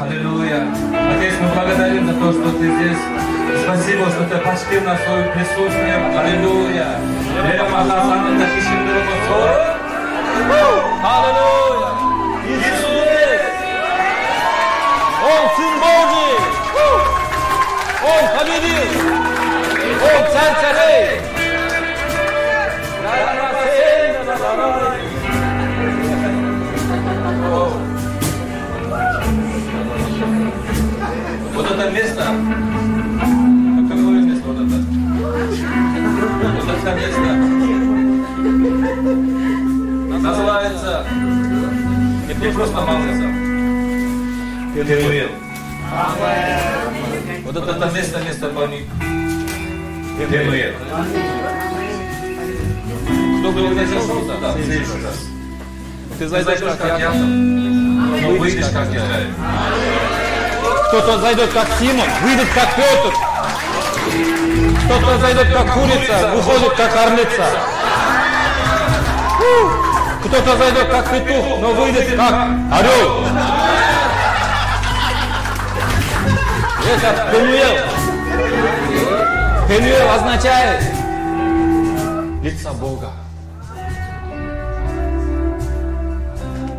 Аллилуйя. Отец, мы благодарим за то, что Ты здесь. Спасибо, что Ты почтил нас своим присутствием. Аллилуйя. Аллилуйя. Иисус здесь. Он Сын Божий. Он победил. Он Царь Царей. Вот это место, какое место вот это? Вот это место называется не просто молился. Пенуэл. Вот это место помни. Пенуэл. Кто был здесь сюда? Да, здесь сюда. Ты зайдешь как я, но выйдешь как я. Кто-то зайдет как Симон, выйдет как Петр. Кто-то зайдет как курица, выходит как орлица. Кто-то зайдет как петух, но выйдет как орел. Это Пенуэл. Пенуэл означает лица Бога.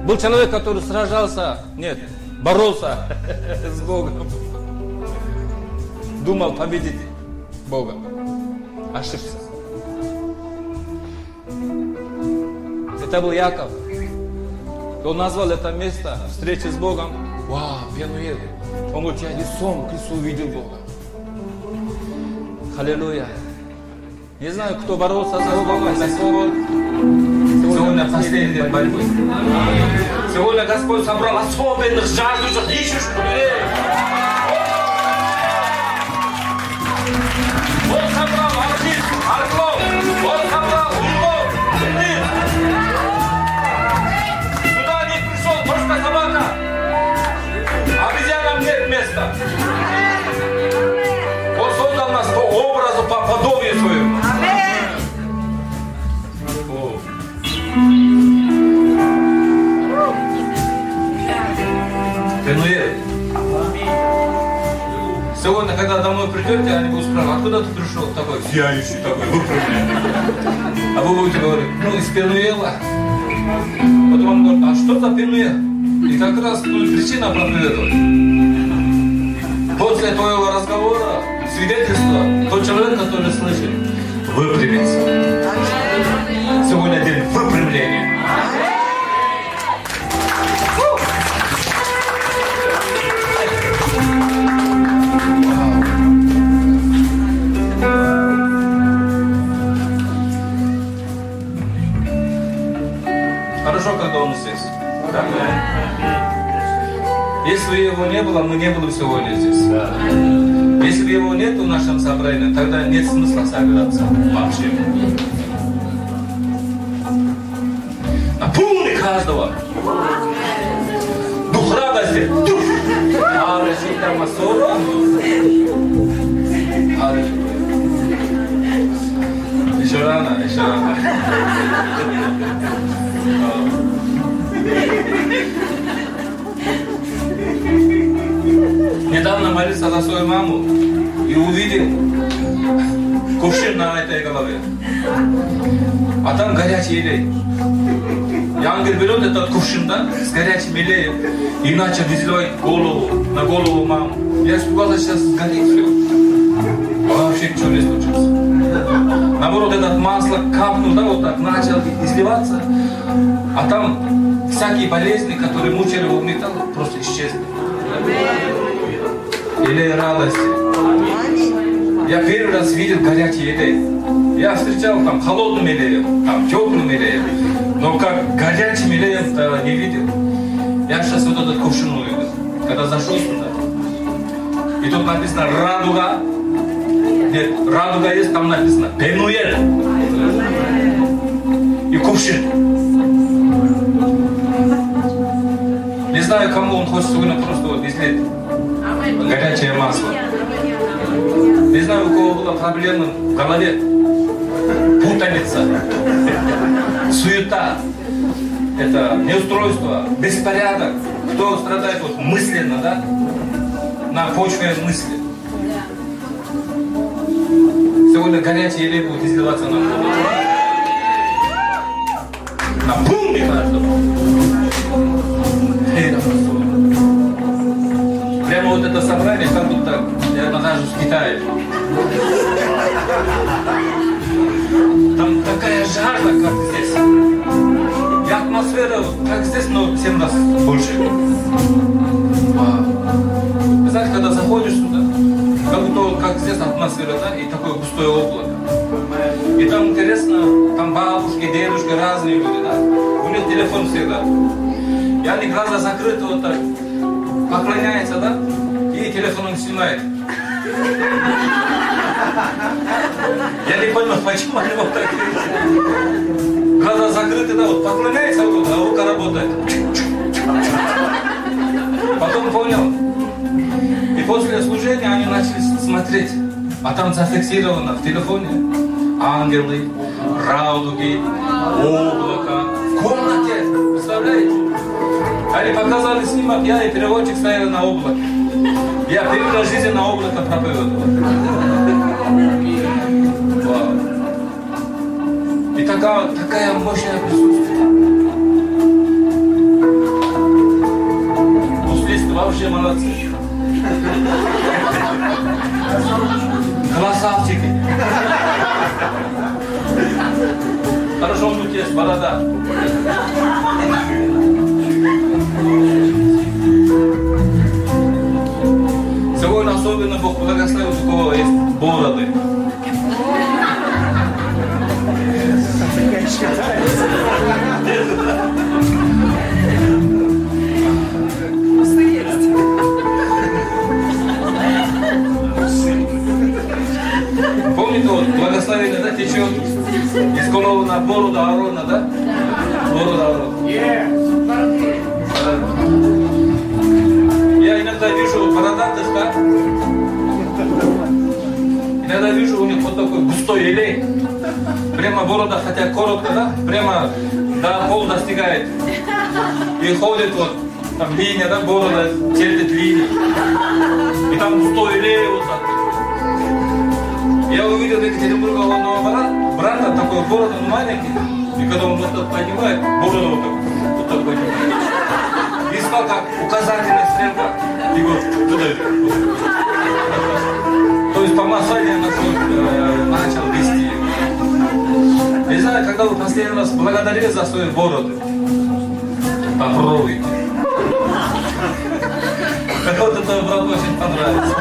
Был человек, который сражался, боролся с Богом. Думал победить Бога. Ошибся. Это был Яков. Он назвал это место встречи с Богом. Вау, Пенуэл. Он у тебя лицом к лицу увидел Бога. Аллилуйя. Не знаю, кто боролся за Бога, за Слово. Сегодня последняя борьба. Сегодня Господь собрал особенных жаждущих, ищущих людей. Он собрал орлиц, орлов, Он собрал львов, львиц. Сюда не пришел просто собака. Обезьянам нет места. Он создал нас по образу, по подобию своему. Сегодня, когда домой придете, они будут спрашивать, откуда ты пришел такой? Сияющий такой, выпрыгнул. А вы будете говорить, из Пенуэла. Потом он говорит, а что за Пенуэл? И как раз причина проповедовать. После твоего разговора, свидетельства, тот человек, который слышит, выпрямится. Сегодня день выпрямления. Когда он здесь. Да. Если бы его не было, мы не были бы сегодня здесь. Да. Если бы его нет в нашем собрании, тогда нет смысла собираться вообще. Наполни каждого. Дух радости. Дух. Еще рано, еще рано. Недавно молился за свою маму и увидел кувшин на этой голове. А там горячий елей. И ангел берет этот кувшин, да, с горячим елеем и начал изливать на голову маму. Я испугался, сейчас сгорит все. А вообще ничего не случилось. Наоборот, этот масло капнул, да, вот так начал изливаться. А там всякие болезни, которые мучили его, просто исчезли. Елей радости. Я первый раз видел горячий елей. Я встречал там холодным елеем, там теплым елеем. Но как горячим елеем не видел. Я сейчас вот этот кувшин увидел, когда зашел сюда. И тут написано «Радуга». Нет, «Радуга» есть, там написано «Пенуэл». И кувшин. Не знаю, кому он хочет сегодня просто объяснить горячее масло. Не знаю, у кого была проблема в голове. Путаница. Суета. Это неустройство, беспорядок. Кто страдает вот мысленно, да? На почве мысли. Сегодня горячие елей будут изливаться на голову. Напомни каждому. Прямо вот это собрание, как будто я однажды в Китае. Там такая жарка, как здесь. И атмосфера, как здесь, но в 7 раз больше. Вы знаете, когда заходишь сюда, как будто как здесь атмосфера, да, и такое густое облако. И там интересно, там бабушки, дедушки, разные люди, да. У них телефон всегда. И они глаза закрыты вот так, поклоняются, да, и телефоном снимает. Я не понял, почему они вот так делают. Глаза закрыты, да, вот поклоняется, вот, а рука работает. Потом понял. И после служения они начали смотреть. А там зафиксировано в телефоне ангелы, радуги, облако. В комнате, представляете? Они показали снимок, я и переводчик стояли на облаке. Я перевел жизнь на облако проповедовал. И такая мощная присутствие. Муслисты вообще молодцы. Красавчики. Хорошо, у тебя есть борода. Сегодня особенно Бог благословил, у кого есть бороды. Помните, вот благословение, да, течет из головы на бороду Аарона, да? Бороду Аарона. Я иногда вижу бородатых, да? Иногда вижу у них вот такой густой елей. Прямо борода, хотя коротко, да? Прямо до пола достигает. И ходит вот, там линия, да, борода, чертит линию. И там густой елей вот так. Я увидел екатеринбургского одного брата, такой борода маленький. И когда он вот так поднимает, борода вот так поднимает. И стал как указательная стрелка. И вот туда. То есть помазание начал вести. Не знаю, когда вы последний раз благодарили за свои бороды. Попробуйте. Как вот это бороду очень понравится.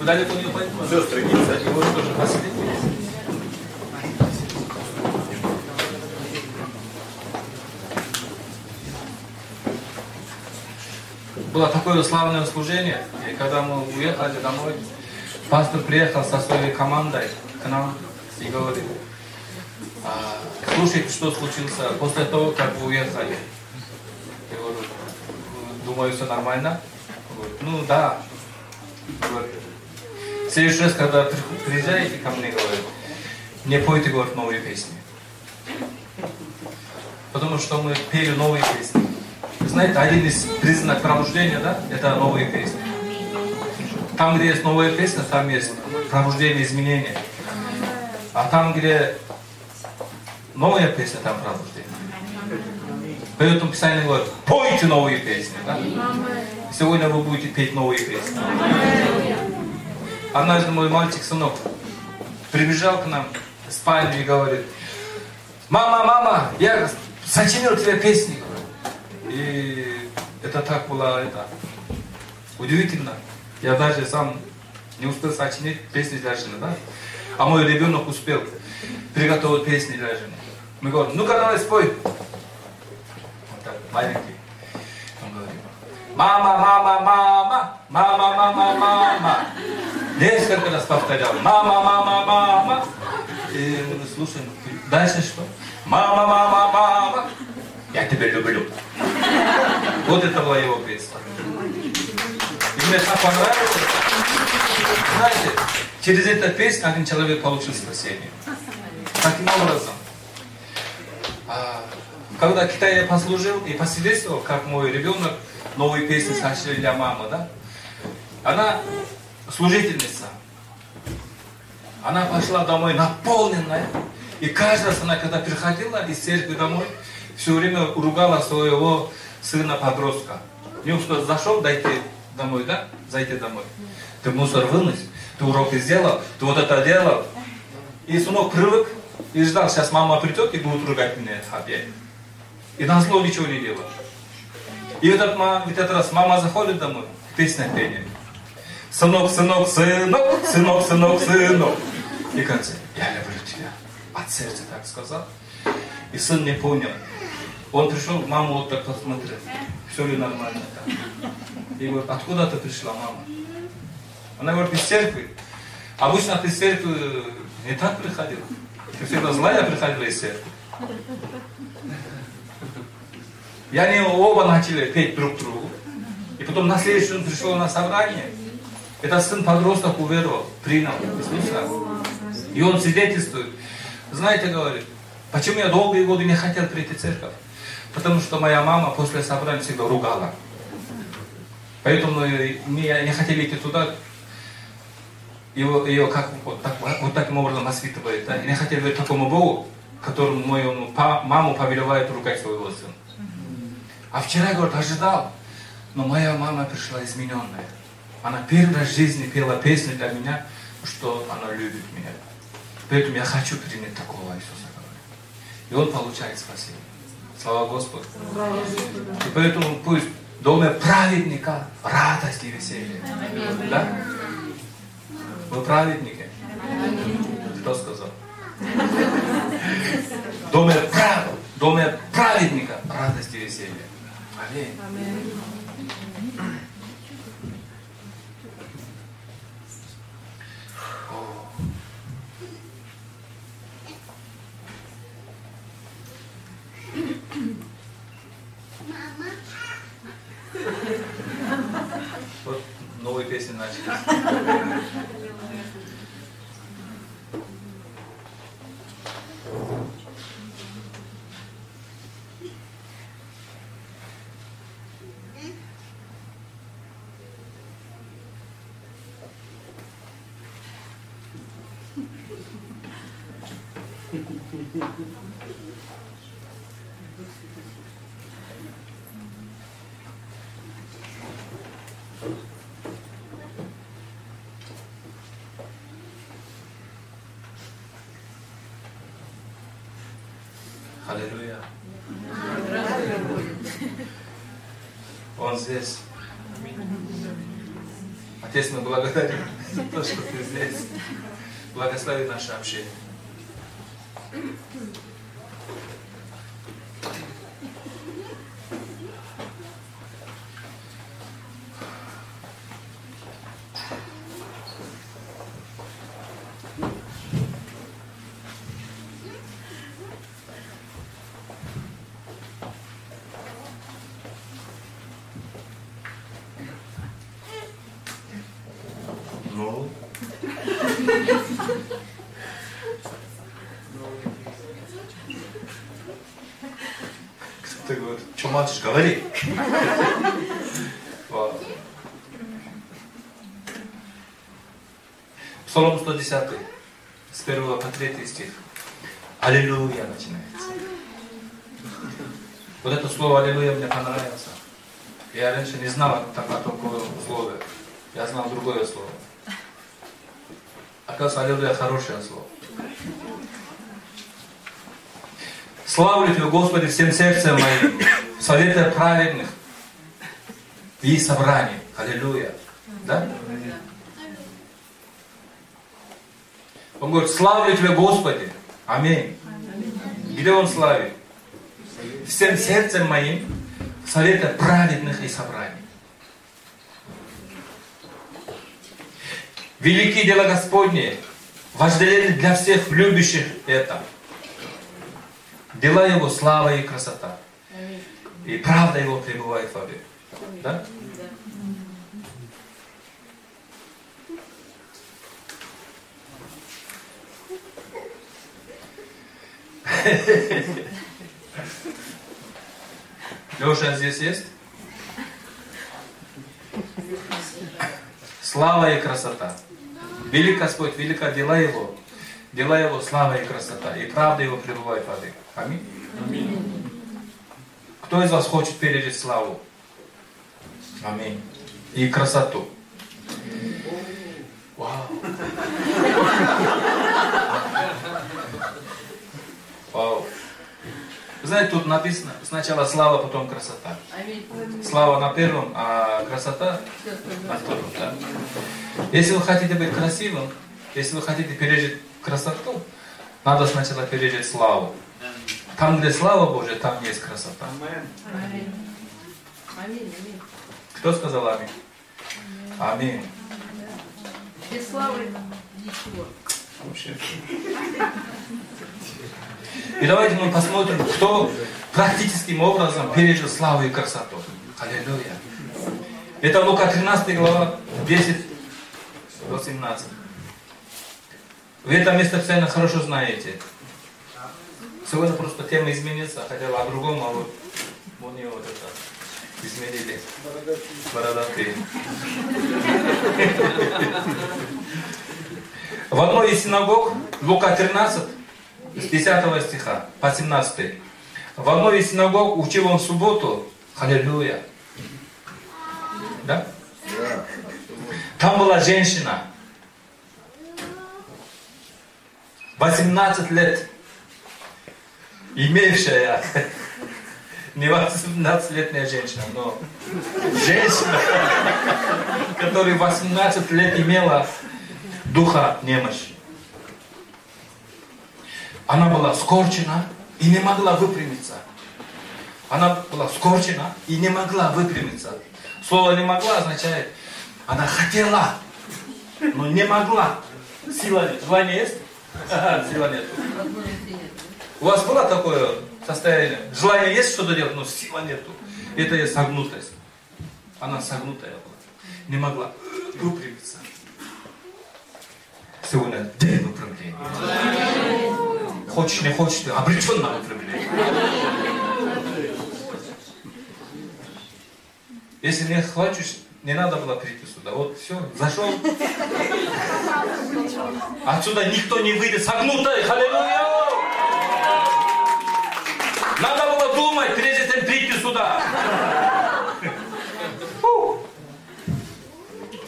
Далеко не пойду. Сестры, не садись. было такое славное служение, и когда мы уехали домой, пастор приехал со своей командой к нам и говорит: слушайте, что случилось после того, как вы уехали. Я говорю: думаю, все нормально. Говорит: ну да. Говорит: в следующий раз, когда приезжаете ко мне, говорит, не пойте, говорит, новые песни. Потому что мы пели новые песни. Знаете, один из признаков пробуждения, да, это новые песни. Там, где есть новая песня, там есть пробуждение, изменения. А там, где новая песня, там пробуждение. Поэтому Писание говорит: пойте новые песни. Да? Сегодня вы будете петь новые песни. Однажды мой мальчик-сынок прибежал к нам в спальню и говорит: мама, мама, я сочинил тебе песни. И это так было, это удивительно. Я даже сам не успел сочинить песни для жены, да? А мой ребенок успел приготовить песни для жены. Мы говорим: ну-ка давай спой. Он так маленький. Он говорит: мама, мама, мама, мама, мама, мама. Несколько раз повторял: мама, мама, мама. И мы слушаем. Дальше что? Мама, мама, мама. Я тебя люблю. Вот это была его песня. И мне так понравилось. Знаете, через эту песню один человек получил спасение. Таким образом, когда в Китае я послужил и посвидетельствовал, как мой ребенок новые песни сочинил для мамы, да? Она служительница. Она пошла домой наполненная. И каждый раз она, когда приходила из церкви домой, все время ругала своего сына-подростка. Днем что зашел, дайте домой, да? Зайди домой. Ты мусор вынес, ты уроки сделал, ты вот это делал. И сынок привык и ждал, сейчас мама придет и будет ругать меня опять. И на слово ничего не делал. И в этот раз мама заходит домой, песня пение. Сынок, сынок, сынок, сынок, сынок, сынок. И конце: я люблю тебя. От сердца так сказал. И сын не понял. Он пришел, маму вот так посмотрел, все ли нормально там. И говорит: откуда ты пришла, мама? Она говорит: из церкви. Обычно ты из церкви не так приходила. Ты всегда злая приходила из церкви. И они оба начали петь друг другу. И потом на следующий день пришел на собрание. Этот сын-подросток уверовал, принял Иисуса. И он свидетельствует. Знаете, говорит: почему я долгие годы не хотел прийти в церковь? Потому что моя мама после собрания всегда ругала. Поэтому мы не хотели идти туда. Ее как, вот таким образом воспитывает. Да? Не хотели верить такому Богу, которому мою маму повелевает ругать своего сына. А вчера, говорит, ожидал. Но моя мама пришла измененная. Она первый раз в жизни пела песню для меня, что она любит меня. Поэтому я хочу принять такого Иисуса. И он получает спасение. Слава Господу. И поэтому пусть в доме праведника радость и веселье. Да? Вы праведники? Кто сказал? В доме праведника радость и веселье. Аминь. Вот новые песни начались. Аллилуйя. Он здесь. Отец, мы благодарим за то, что ты здесь. Благослови наше общение. Ты говоришь, что молчишь, говори. Псалом 110, с 1 по 3 стих. Аллилуйя начинается. Вот это слово «Аллилуйя» мне понравится. Я раньше не знал тогда такого слова. Я знал другое слово. Оказывается, «Аллилуйя» хорошее слово. Славлю Тебя, Господи, всем сердцем моим, советы праведных и собраний. Аллилуйя. Да? Он говорит, славлю Тебя, Господи. Аминь. Где Он славит? Всем сердцем моим, совета праведных и собраний. Великие дела Господни, вожделенны для всех любящих это. Дела Его, слава и красота. И правда Его пребывает в обе. Да? Леша здесь есть? Слава и красота. Велик Господь, велика дела Его. Дела Его, слава и красота. И правда Его пребывает в обе. Аминь. Аминь. Кто из вас хочет пережить славу? Аминь. И красоту. Вау. Вау. Вы знаете, тут написано сначала слава, потом красота. Слава на первом, а красота на втором. Да? Если вы хотите быть красивым, если вы хотите пережить красоту, надо сначала пережить славу. Там, где слава Божья, там есть красота. Кто сказал аминь? Аминь. Без славы ничего. Вообще. И давайте мы посмотрим, кто практическим образом пережил славу и красоту. Аллилуйя. Это Лука 13 глава 10 до 17. Вы это место постоянно хорошо знаете. Сегодня просто тема изменится, хотя о другом, а вот у нее вот это изменили. Бородатые. В одной из синагог, Лука 13, с 10 стиха по 17. В одной из синагог учил он в субботу. Аллилуйя. Да? Там была женщина. 18 лет. Имевшая. Не 18-летняя женщина, но женщина, которая 18 лет имела духа немощи. Она была скорчена и не могла выпрямиться. Она была скорчена и не могла выпрямиться. Слово «не могла» означает, она хотела, но не могла. Сила нет. Желание есть? Ага, сила нет. У вас было такое состояние? Желание есть что-то делать, но сила нету. Это и согнутость. Она согнутая была. Не могла выпрямиться. Сегодня день выпрямления. Хочешь, не хочешь, ты обречен на выпрямление. Если не хватишь, не надо было прийти сюда. Вот все, зашел. Отсюда никто не выйдет согнутой. Аллилуйя! Надо было думать, прежде чем прийти сюда. Фу.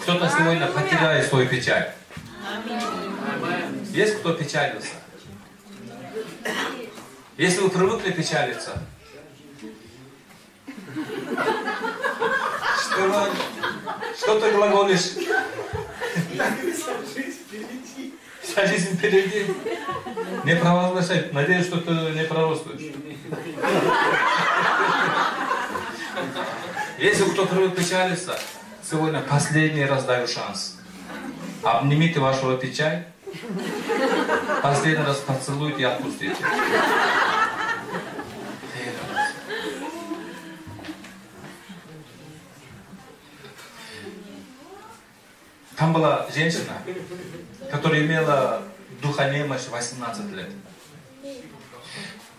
Кто-то сегодня потеряет свою печаль. Есть кто печалился? Если вы привыкли печалиться, что ты глаголишь? Вся жизнь впереди. Не провозглашай. Надеюсь, что ты не пророчествуешь. Если кто привык печалиться, сегодня последний раз даю шанс. Обнимите вашего печаль. Последний раз поцелуйте и отпустите. Там была женщина, которая имела духонемощь 18 лет.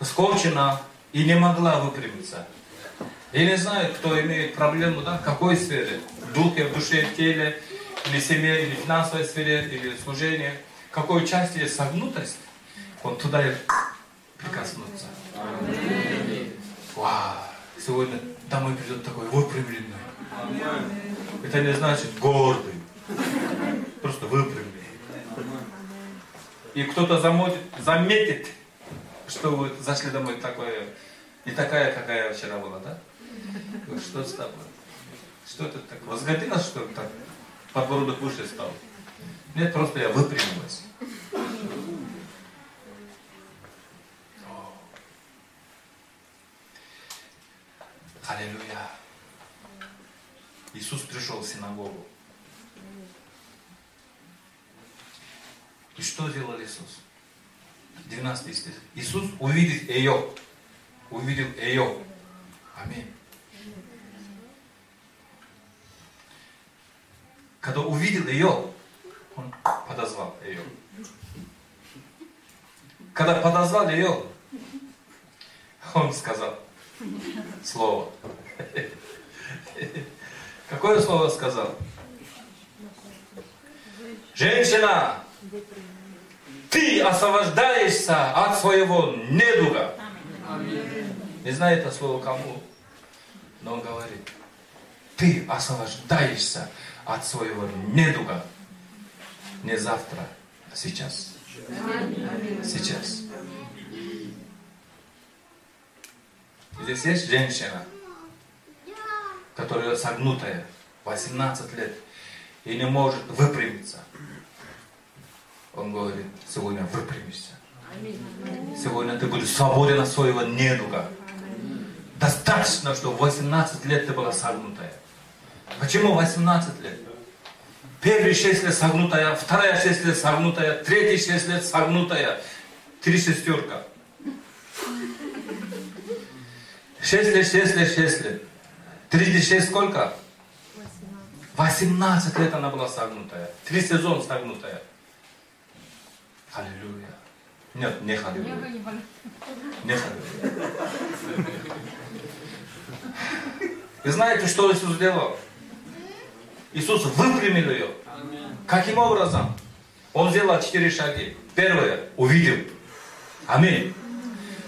Скорчена, или могла выпрямиться. Или знает, кто имеет проблему, да, в какой сфере, в духе, в душе, в теле, или в семье, или в финансовой сфере, или в служении, в какой части есть согнутость, он туда и прикоснуться. Вау! Сегодня домой придет такой выпрямленный. Это не значит гордый. Просто выпрямленный. И кто-то заметит, что вы зашли домой такое, не такая, какая вчера была, да? Что с тобой? Что это так? Возгодилось, что так? Подбородок выше стал. Нет, просто я выпрямилась. Аллилуйя. Иисус пришел в синагогу. И что делал Иисус? 12 стих. Иисус увидел ее. Увидел ее. Аминь. Когда увидел ее, он подозвал ее. Когда подозвал ее, он сказал слово. Какое слово сказал? Женщина, ты освобождаешься от своего недуга. Не знаю это слово кому, но он говорит, ты освобождаешься от своего недуга. Не завтра, а сейчас. Сейчас. Здесь есть женщина, которая согнутая, 18 лет, и не может выпрямиться. Он говорит, сегодня выпрямишься. Сегодня ты будешь свободен от своего недуга. Достаточно, что 18 лет ты была согнутая. Почему 18 лет? Первые 6 лет согнутая, вторая 6 лет согнутая, третья 6 лет согнутая. 3 шестерка. 6 лет, 6 лет, 6 лет. 36 сколько? 18 лет она была согнутая. 3 сезона согнутая. Аллилуйя. Нет, не халилуя. Не халилуя. Вы знаете, что Иисус сделал? Иисус выпрямил ее. Каким образом? Он сделал 4 шага. Первое, увидел. Аминь.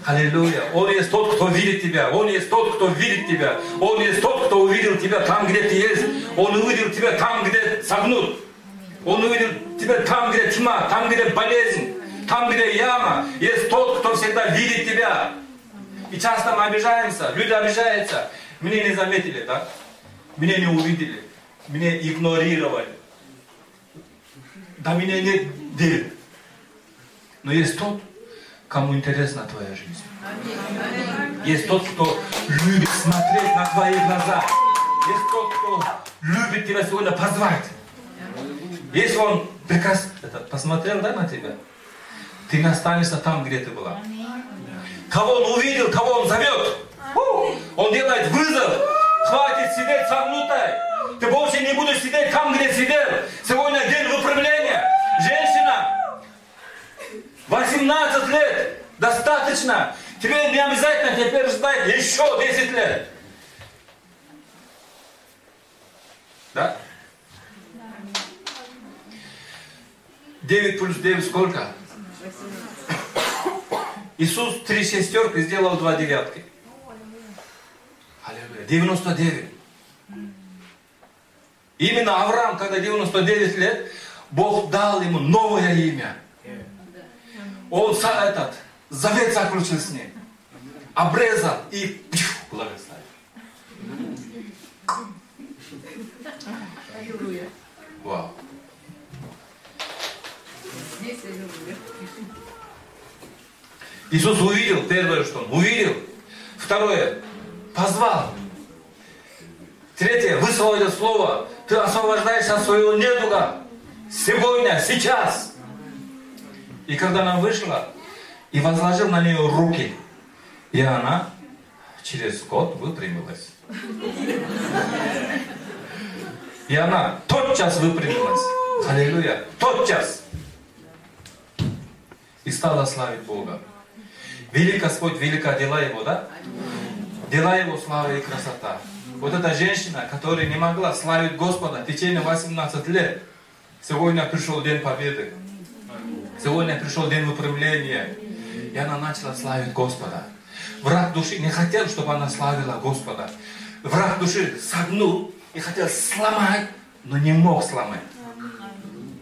Аллилуйя. Он есть тот, кто видит тебя. Он есть тот, кто видит тебя. Он есть тот, кто увидел тебя там, где ты есть. Он увидел тебя там, где согнут. Он увидел тебя там, где тьма, там, где болезнь, там, где яма. Есть тот, кто всегда видит тебя. И часто мы обижаемся, люди обижаются. Меня не заметили, да? Меня не увидели. Меня игнорировали. Да меня нет дел. Но есть тот, кому интересна твоя жизнь. Есть тот, кто любит смотреть на твои глаза. Есть тот, кто любит тебя сегодня позвать. Если он приказ посмотрел, да, на тебя, ты не останешься там, где ты была. Кого он увидел, кого он зовет. Он делает вызов. Хватит сидеть согнутой. Ты больше не будешь сидеть там, где сидел. Сегодня день выпрямления. Женщина, 18 лет достаточно. Тебе не обязательно теперь ждать еще 10 лет. Да? 9 плюс 9 сколько? 18. Иисус 3 шестерки сделал 2 девятки. 99. Именно Авраам, когда 99 лет, Бог дал ему новое имя. Он завет заключил с ним. Обрезал и благословил. Вау. Иисус увидел, первое, что он увидел. Второе, позвал. Третье, высвободил слово. Ты освобождаешься от своего недуга. Сегодня, сейчас. И когда она вышла, и возложил на нее руки. И она через год выпрямилась. И она тотчас выпрямилась. Аллилуйя. Тотчас. И стала славить Бога. Велик Господь, велика дела Его, да? Дела Его слава и красота. Вот эта женщина, которая не могла славить Господа в течение 18 лет, сегодня пришел день победы. Сегодня пришел день выпрямления. И она начала славить Господа. Враг души не хотел, чтобы она славила Господа. Враг души согнул и хотел сломать, но не мог сломать.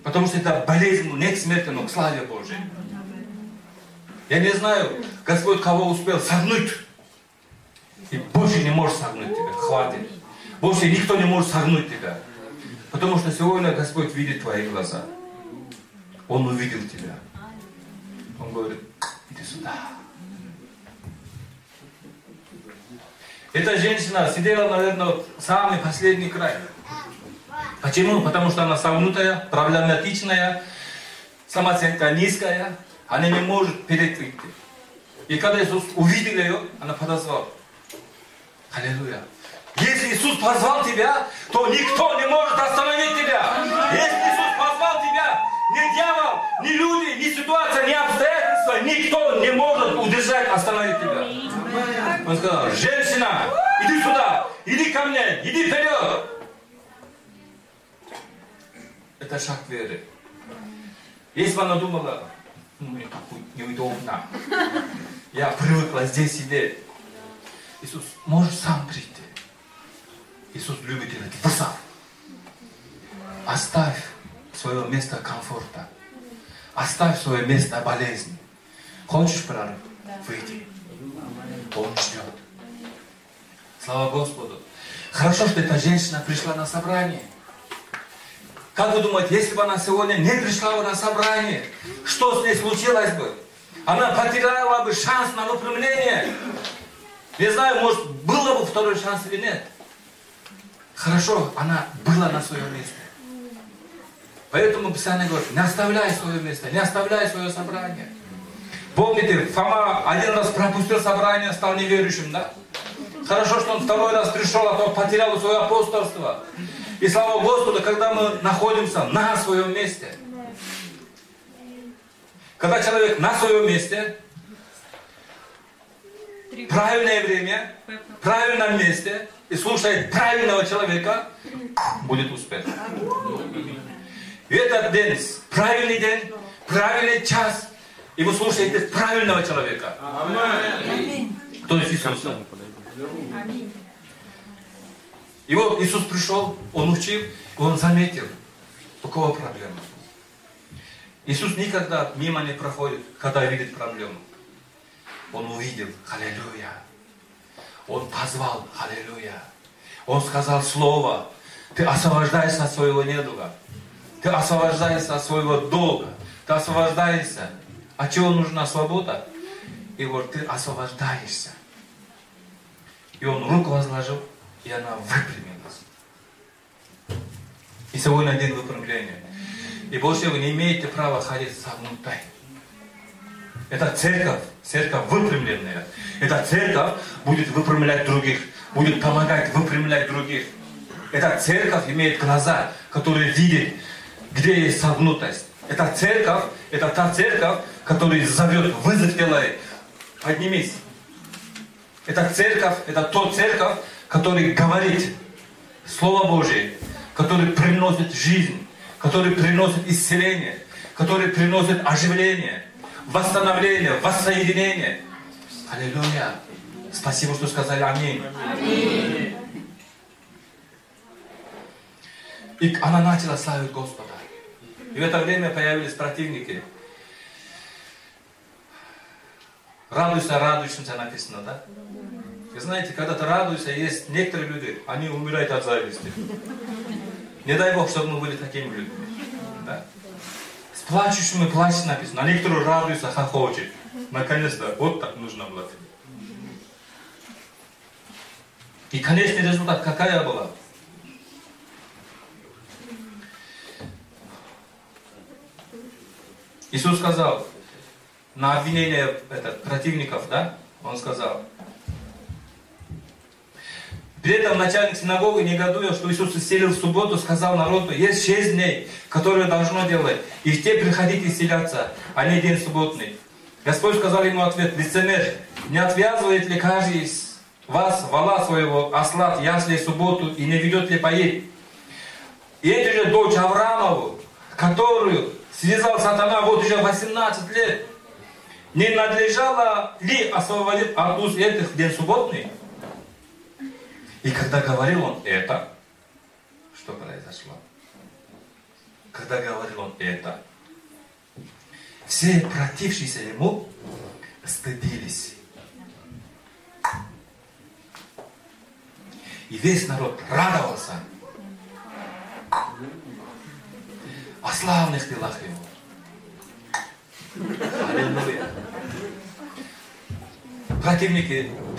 Потому что это болезнь не к смерти, но к славе Божьей. Я не знаю, Господь кого успел согнуть. И больше не может согнуть тебя. Хватит. Больше никто не может согнуть тебя. Потому что сегодня Господь видит твои глаза. Он увидел тебя. Он говорит, иди сюда. Эта женщина сидела, наверное, в самый последний край. Почему? Потому что она согнутая, проблематичная, самооценка низкая. Она не может перекрыть. И когда Иисус увидел ее, она подозвала. Аллилуйя. Если Иисус позвал тебя, то никто не может остановить тебя. Если Иисус позвал тебя, ни дьявол, ни люди, ни ситуация, ни обстоятельства, никто не может удержать, остановить тебя. Он сказал, женщина, иди сюда, иди ко мне, иди вперед. Это шаг веры. Если бы она думала, ну, мне так неудобно, я привыкла здесь сидеть. Иисус, можешь сам прийти? Иисус любит тебя. Бросай. Оставь свое место комфорта. Оставь свое место болезни. Хочешь прорыв? Выйди. Он ждет. Слава Господу. Хорошо, что эта женщина пришла на собрание. Как вы думаете, если бы она сегодня не пришла бы на собрание, что с ней случилось бы? Она потеряла бы шанс на выпрямление. Не знаю, может, было бы второй шанс или нет. Хорошо, она была на своем месте. Поэтому Писание говорит, не оставляй свое место, не оставляй свое собрание. Помните, Фома один раз пропустил собрание, стал неверующим, да? Хорошо, что он второй раз пришел, а то потерял свое апостольство. И слава Господу, когда мы находимся на своем месте. Когда человек на своем месте, правильное время, в правильном месте и слушает правильного человека, будет успех. И этот день, правильный день, правильный час, и вы слушаете правильного человека. Кто есть Иисус? И вот Иисус пришел, Он учил, Он заметил, какова проблема. Иисус никогда мимо не проходит, когда видит проблему. Он увидел, аллилуйя. Он позвал, аллилуйя. Он сказал слово, ты освобождаешься от своего недуга. Ты освобождаешься от своего долга. Ты освобождаешься. От чего нужна свобода? И вот ты освобождаешься. И он руку возложил, и она выпрямилась. И сегодня день выпрямления. И больше вы не имеете права ходить согнутой. Это церковь. Церковь выпрямленная. Эта церковь будет выпрямлять других. Будет помогать выпрямлять других. Эта церковь имеет глаза, которые видят, где есть согнутость. Эта церковь, это та церковь, которая зовет, вызов делает. Поднимись. Эта церковь, это та церковь, которая говорит Слово Божие, которая приносит жизнь, которая приносит исцеление, которая приносит оживление. Восстановление, воссоединение. Аллилуйя. Спасибо, что сказали аминь. Аминь. И она начала славить Господа. И в это время появились противники. Радуйся, радующимся написано, да? Вы знаете, когда ты радуешься, есть некоторые люди, они умирают от зависти. Не дай Бог, чтобы мы были такими людьми. Да? Плачущими плачет написано, а некоторые радуются, хохочет. Наконец-то, вот так нужно было. И конечный результат какая была? Иисус сказал, на обвинение противников, да? Он сказал. При этом начальник синагоги, негодуя, что Иисус исцелил в субботу, сказал народу, есть 6 дней, которые должно делать, и в те приходите исцеляться, а не день субботный. Господь сказал ему ответ: лицемер, не отвязывает ли каждый из вас вола своего, ослат, ясли, субботу, и не ведет ли поей? И это же дочь Авраамову, которую связал сатана вот уже 18 лет, не надлежало ли освободить от уз этих в день субботный? И когда говорил он это, что произошло? Когда говорил он это, все протившиеся ему стыдились. И весь народ радовался о славных делах его. Аллилуйя.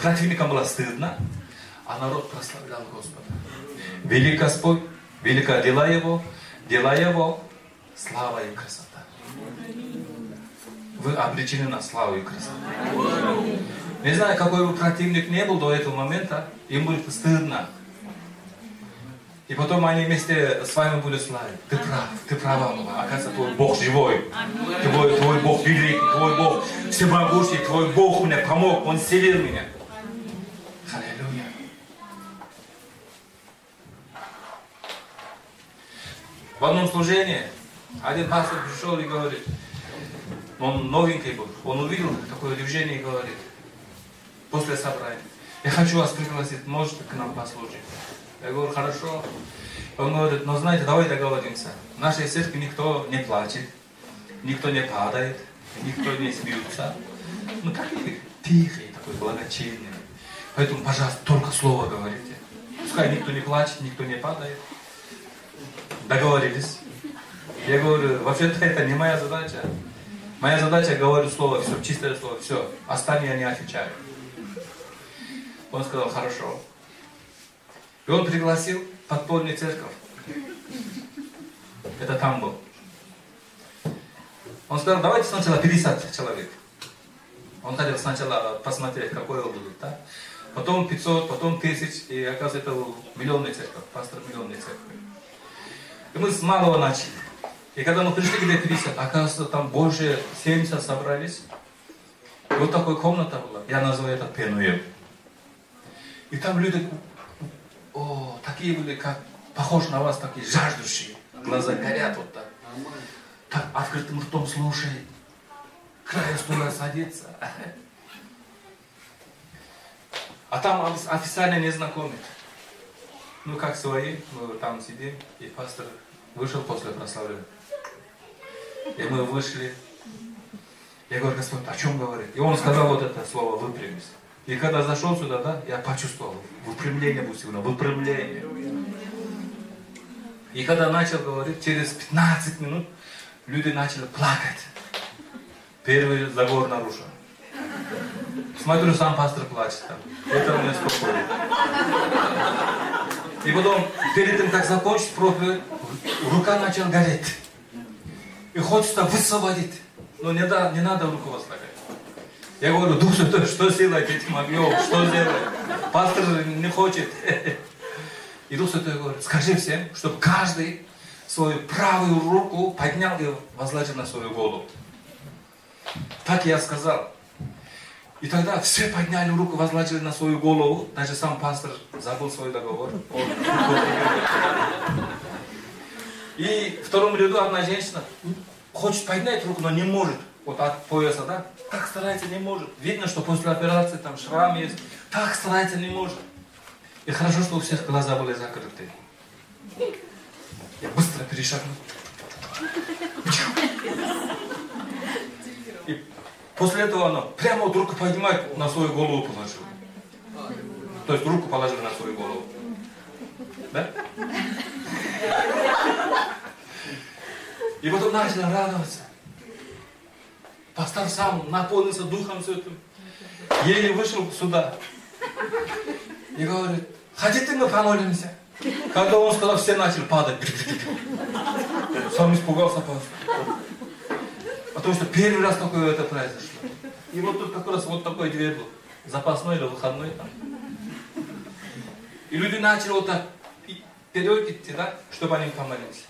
Противникам было стыдно, а народ прославлял Господа. Велик Господь, велика дела Его, слава и красота. Вы обречены на славу и красоту. Не знаю, какой бы противник не был до этого момента, им будет стыдно. И потом они вместе с вами будут славить. Ты прав, ты права, мама. Оказывается, твой Бог живой. Твой Бог велик, твой Бог всемогущий, твой Бог мне помог, Он исцелил меня. Аллилуйя. В одном служении один пастор пришел и говорит, он новенький был, он увидел такое движение и говорит, после собрания: я хочу вас пригласить, можете к нам послужить? Я говорю: хорошо. Он говорит: но знаете, давай договоримся, в нашей церкви никто не плачет, никто не падает, никто не смеется. Ну такие тихие, такой благочинные. Поэтому, пожалуйста, только слово говорите. Пускай никто не плачет, никто не падает. Договорились. Я говорю: вообще-то это не моя задача. Моя задача, я говорю слово, все, чистое слово, все, оставь, я не отвечаю. Он сказал: хорошо. И он пригласил подпольную церковь. Это там был. Он сказал: давайте сначала 50 человек. Он хотел сначала посмотреть, какое будет, да? Потом 500, потом 1000, и оказывается, это миллионная церковь, пастор миллионной церкви. И мы с малого начали. И когда мы пришли к 50, оказывается, там больше 70 собрались. И вот такая комната была, я называю это Пенуэл. И там люди, о, такие были, как похожи на вас, такие жаждущие, глаза горят вот так. Так открытым ртом слушай, край стула садится. А там официально не знакомит. Ну как свои, мы там сидим, и пастор вышел после прославления. И мы вышли. Я говорю: Господь, о чем говорит? И он сказал вот это слово: выпрямись. И когда зашел сюда, да, я почувствовал, выпрямление будет сегодня, выпрямление. И когда начал говорить, через 15 минут люди начали плакать. Первый заговор нарушен. Смотрю, сам пастор плачет там. Это у меня спокойно. И потом, перед тем, как закончить проповедь, рука начала гореть. И хочется высвободить. Но не, да, не надо руку возлагать. Я говорю: Дух Святой, что сделать этим огнем? Что сделать? Пастор не хочет. И Дух Святой говорит: скажи всем, чтобы каждый свою правую руку поднял и возложил на свою голову. Так я сказал. И тогда все подняли руку, возложили на свою голову. Даже сам пастор забыл свой договор. И в втором ряду одна женщина хочет поднять руку, но не может. Вот от пояса, да? Так старается, не может. Видно, что после операции там шрам есть. Так старается, не может. И хорошо, что у всех глаза были закрыты. Я быстро перешагнул. И после этого она прямо вот руку поднимает, на свою голову положила. То есть руку положила на свою голову. Да? И потом начала радоваться. Пастор сам наполнился Духом Святым. Еле вышел сюда. И говорит: хотите, мы помолимся? Когда он сказал, все начали падать. Сам испугался пастор. Потому что первый раз такое это произошло. И вот тут как раз вот такой дверь был. Запасной или выходной там. И люди начали вот так вперед идти, да, чтобы они помолились.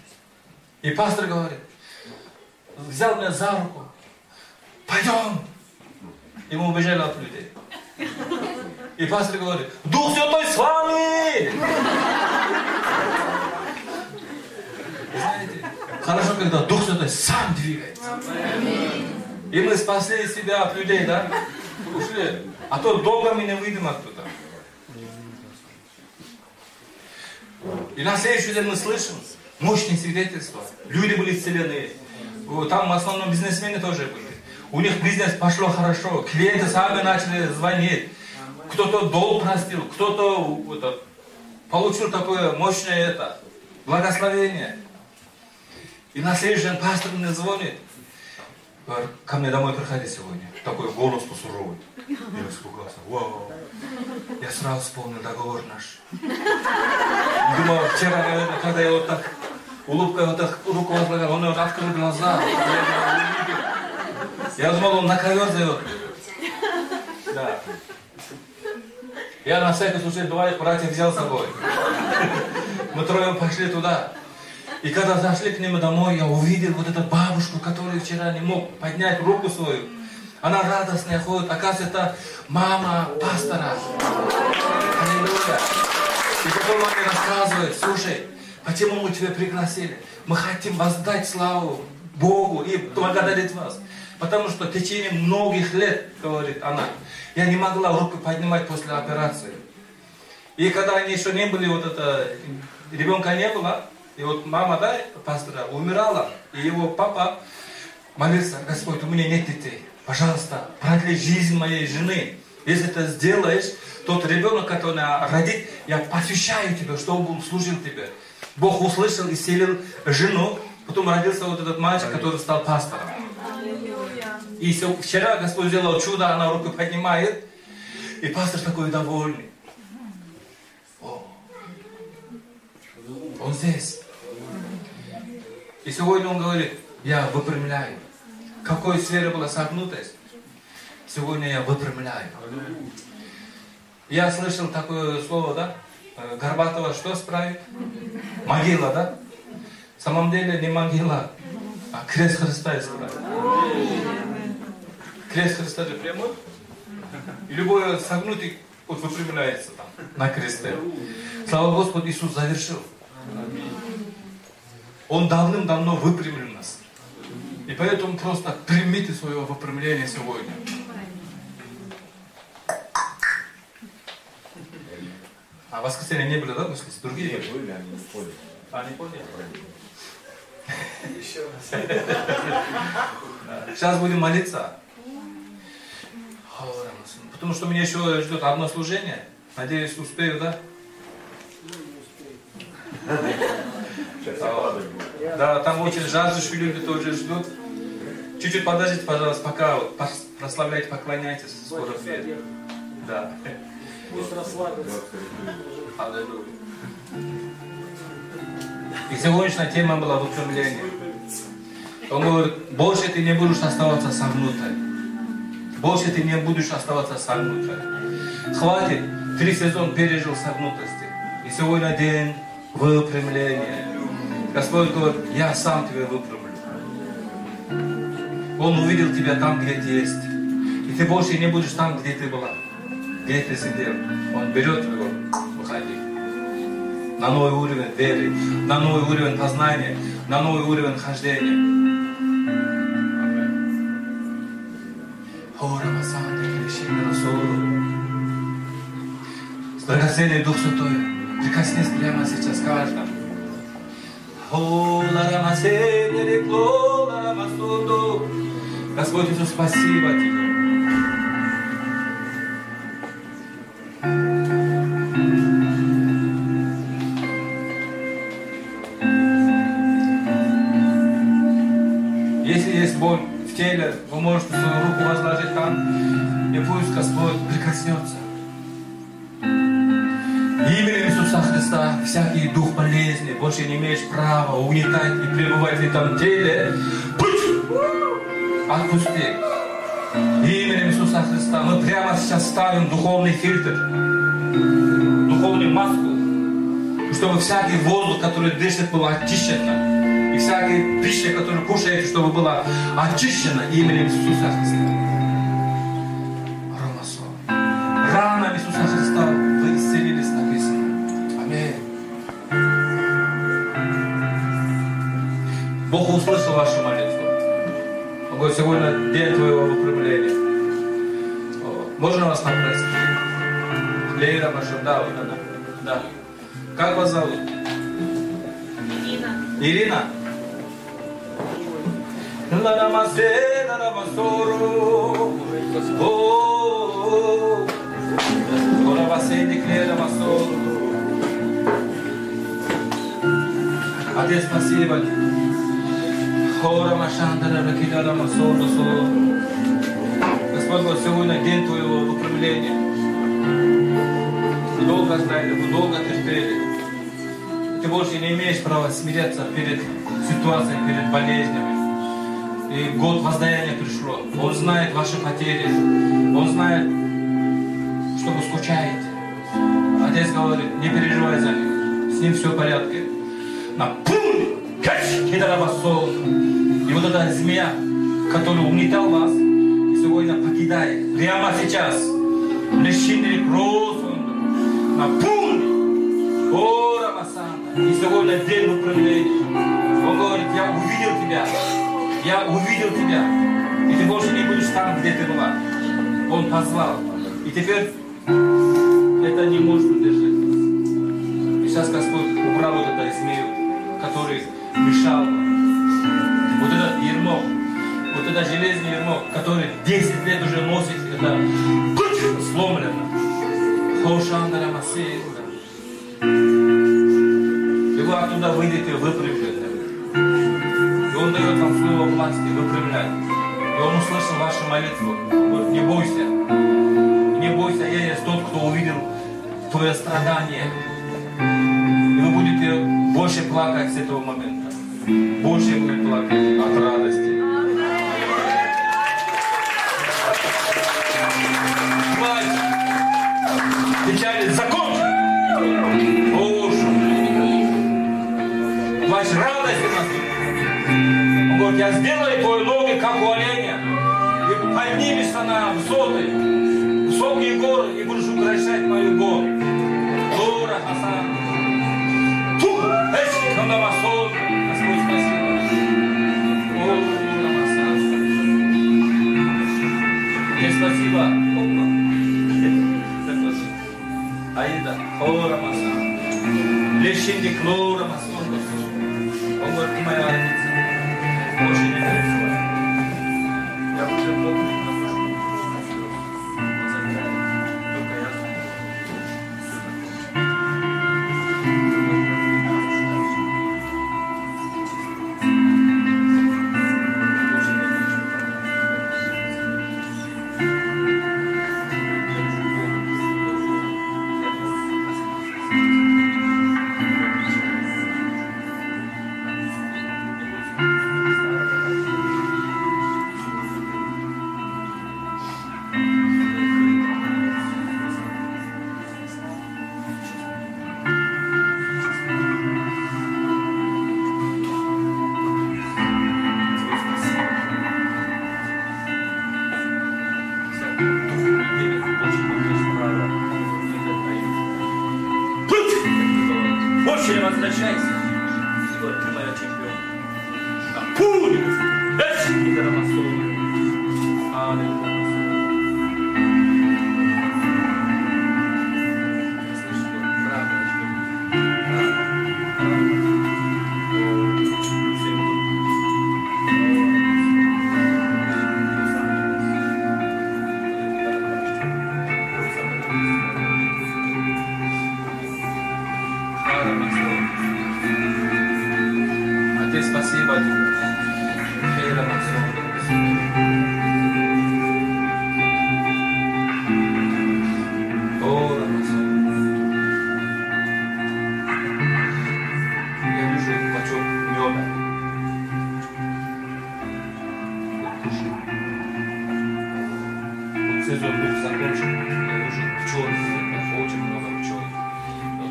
И пастор говорит: взял меня за руку. Пойдем, Ему убежали от людей. И пастор говорит: Дух Святой с вами! Знаете, хорошо, когда Дух Святой сам двигается. И мы спасли себя от людей, да? Ушли. А то долго мы не выйдем оттуда. И на следующий день мы слышим мощные свидетельства. Люди были исцелены. Там в основном бизнесмены тоже были. У них бизнес пошло хорошо. Клиенты сами начали звонить. Кто-то долг простил, кто-то вот, получил такое мощное благословение. И на следующий день пастор мне звонит. Говорит: ко мне домой приходи сегодня. Такой голос суровый. Я испугался. Вау. Я сразу вспомнил договор наш. Думал, вчера, наверное, когда я вот так улыбкой вот так руку возлагал, он вот открыл глаза. Я думал, он на ковер зовет. Да. Я на всякий случай двоих братьев взял с собой. Мы троем пошли туда. И когда зашли к ним домой, я увидел вот эту бабушку, которая вчера не мог поднять руку свою. Она радостная ходит. Оказывается, это мама пастора. Аллилуйя. И потом она рассказывает: слушай, почему мы тебя пригласили? Мы хотим воздать славу Богу и благодарить вас. Потому что в течение многих лет, говорит она, я не могла руку поднимать после операции. И когда они еще не были, ребенка не было, и вот мама, да, пастора, умирала, и его папа молился: Господь, у меня нет детей. Пожалуйста, продли жизнь моей жены. Если ты сделаешь, тот ребенок, который она родит, я посвящаю тебя, чтобы он служил тебе. Бог услышал и исцелил жену. Потом родился вот этот мальчик, который стал пастором. И вчера Господь сделал чудо, она руку поднимает. И пастор такой довольный. Он здесь. И сегодня он говорит: я выпрямляю. В какой сфере была согнутость? Сегодня я выпрямляю. Я слышал такое слово, да? Горбатова что справит? Могила, да? В самом деле не могила, а крест Христа исправит. Крест Христа же прямой. И любой согнутый вот выпрямляется там, на кресте. Слава Господу, Иисус завершил. Он давным-давно выпрямил нас. И поэтому просто примите свое выпрямление сегодня. А воскресенье не были, да? Другие не были, они не поняли. А, не поняли? Еще раз. Сейчас будем молиться. Потому что меня еще ждет одно служение. Надеюсь, успею, да? Да, там очень жаждущие люди тоже ждут. Чуть-чуть подождите, пожалуйста, пока вот прославляйте, поклоняйтесь. Скоро приедет. Да. Пусть расслабится. Аллилуйя. И сегодняшняя тема была выпрямление. Он говорит: больше ты не будешь оставаться согнутой. Больше ты не будешь оставаться согнутой. Хватит. 3 сезона пережил согнутости. И сегодня день выпрямления. Господь говорит: я сам тебя выпрямлю. Он увидел тебя там, где ты есть. И ты больше не будешь там, где ты была, где ты сидел. Он берет его, выходи. На новый уровень веры, на новый уровень познания, на новый уровень хождения. Драгоценный Дух Святой, прикоснись прямо сейчас каждому. Господь Иисус, спасибо тебе. Если есть боль в теле, вы можете свою руку возложить там, и пусть Господь прикоснется. Именем Иисуса Христа всякий дух болезни, больше не имеешь права угнетать и пребывать в этом теле. Отпусти. Именем Иисуса Христа мы прямо сейчас ставим духовный фильтр, духовную маску, чтобы всякий воздух, который дышит, был очищен, и всякая пища, которую кушаете, чтобы была очищена именем Иисуса Христа. Бог услышал вашу молитву. Он говорит, сегодня день твоего выпрямления. Можно вас набрать? Лейра Маша, да, вот она. Да. Как вас зовут? Ирина. Ирина? Отец, спасибо. Господь, сегодня день твоего выпрямления. Мы долго ждали, мы долго терпели. Ты больше не имеешь права смиряться перед ситуацией, перед болезнями. И год воздаяния пришло. Он знает ваши потери. Он знает, что вы скучаете. Отец говорит, не переживай за них. С ним все в порядке. И вот эта змея, которая угнетала вас, сегодня покидает. Прямо сейчас. И сегодня день управления. Он говорит, я увидел тебя. Я увидел тебя, и ты больше не будешь там, где ты была. Он позвал. И теперь это не может удержать. И сейчас Господь убрал вот эту змею, который мешал. Вот этот ермок, вот этот железный ермок, который 10 лет уже носит, это сломлено. И вы оттуда выйдете выпрямлены. И Он дает вам слово власти, выпрямляет. И Он услышал вашу молитву. Говорит, не бойся, я есть тот, кто увидел твое страдание. И вы будете больше плакать с этого момента. Больше будете плакать от радости. Плачь, печаль, закончи. Боже, плачь, радость у нас. Он говорит, я сделаю твои ноги, как у оленя, и поднимешься на высоты, высокие горы, и будешь украшать мою гору. Дура, Хасан. Тух, эши, Ханамасон. Господь, спасибо. О, Ханамасан. Мне спасибо. Аида, Хорамасан. Лещинди, Хлорамасон. Он говорит, ты моя родница. Больше не переживай. Я уже много не нахожу. Только я